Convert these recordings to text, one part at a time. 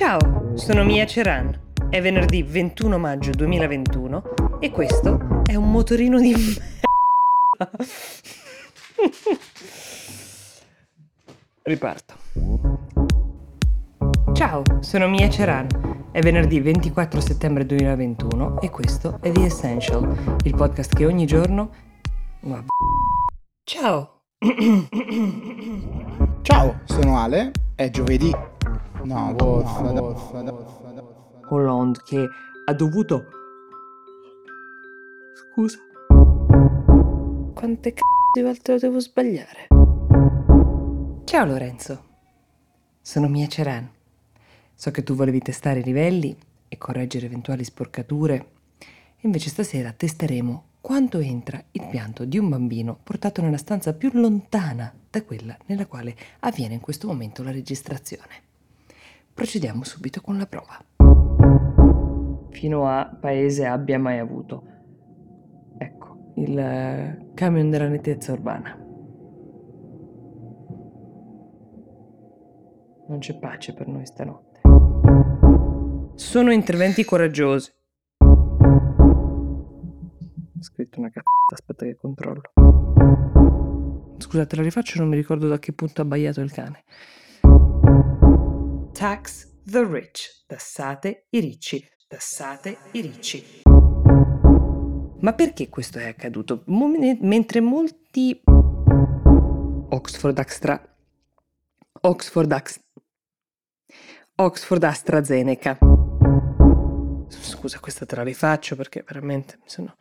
Ciao, sono Mia Ceran. È venerdì 21 maggio 2021 e questo è un motorino di merda. Riparto. Ciao, sono Mia Ceran. È venerdì 24 settembre 2021 e questo è The Essential, il podcast che ogni giorno... Ciao. Ciao, sono Ale. È giovedì. Hollande che ha dovuto... Scusa. Quante c***o di volte lo devo sbagliare? Ciao Lorenzo, sono Mia Ceran. So che tu volevi testare i livelli e correggere eventuali sporcature, invece stasera testeremo quanto entra il pianto di un bambino portato nella stanza più lontana da quella nella quale avviene in questo momento la registrazione. Procediamo subito con la prova. Fino a paese abbia mai avuto. Ecco, il camion della nettezza urbana. Non c'è pace per noi stanotte. Sono interventi coraggiosi. Ho scritto una cazzata, aspetta che controllo. Scusate, la rifaccio, non mi ricordo da che punto ha abbaiato il cane. Tax the rich, tassate i ricci, tassate i ricci. Ma perché questo è accaduto? Mentre molti Astra Zeneca. Scusa, questa te la rifaccio perché veramente mi sono...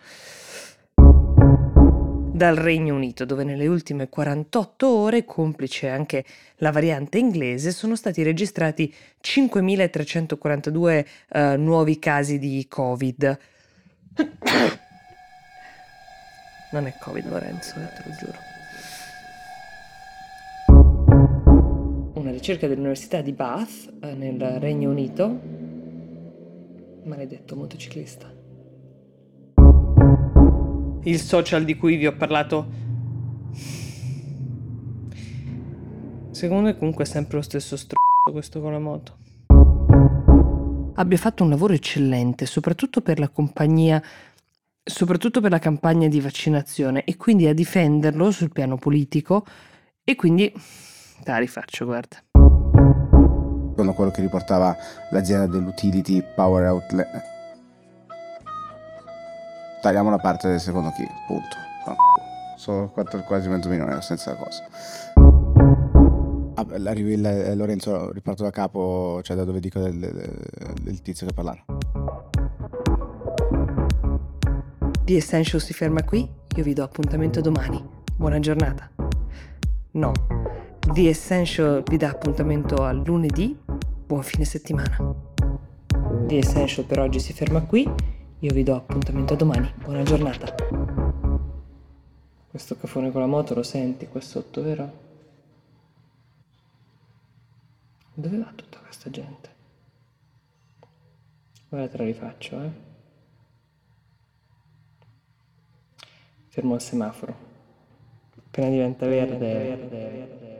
Dal Regno Unito, dove nelle ultime 48 ore, complice anche la variante inglese, sono stati registrati 5.342 nuovi casi di Covid. Non è Covid, Lorenzo, te lo giuro. Una ricerca dell'Università di Bath, nel Regno Unito. Maledetto motociclista. Il social di cui vi ho parlato, secondo me comunque è sempre lo stesso questo con la moto. Abbia fatto un lavoro eccellente, soprattutto per la campagna di vaccinazione, e quindi a difenderlo sul piano politico, e quindi rifaccio, guarda. Quello che riportava l'azienda dell'utility Power Outlet. Tagliamo la parte del secondo chi, punto. Sono quasi 20 milioni senza cosa. Lorenzo, riparto da capo, cioè da dove dico del tizio che parlava. The Essential si ferma qui, io vi do appuntamento domani. Buona giornata. No, The Essential vi dà appuntamento al lunedì. Buon fine settimana. The Essential per oggi si ferma qui. Io vi do appuntamento domani. Buona giornata. Questo cafone con la moto lo senti qua sotto, vero? Dove va tutta questa gente? Ora te la rifaccio, Fermo al semaforo. Appena diventa verde.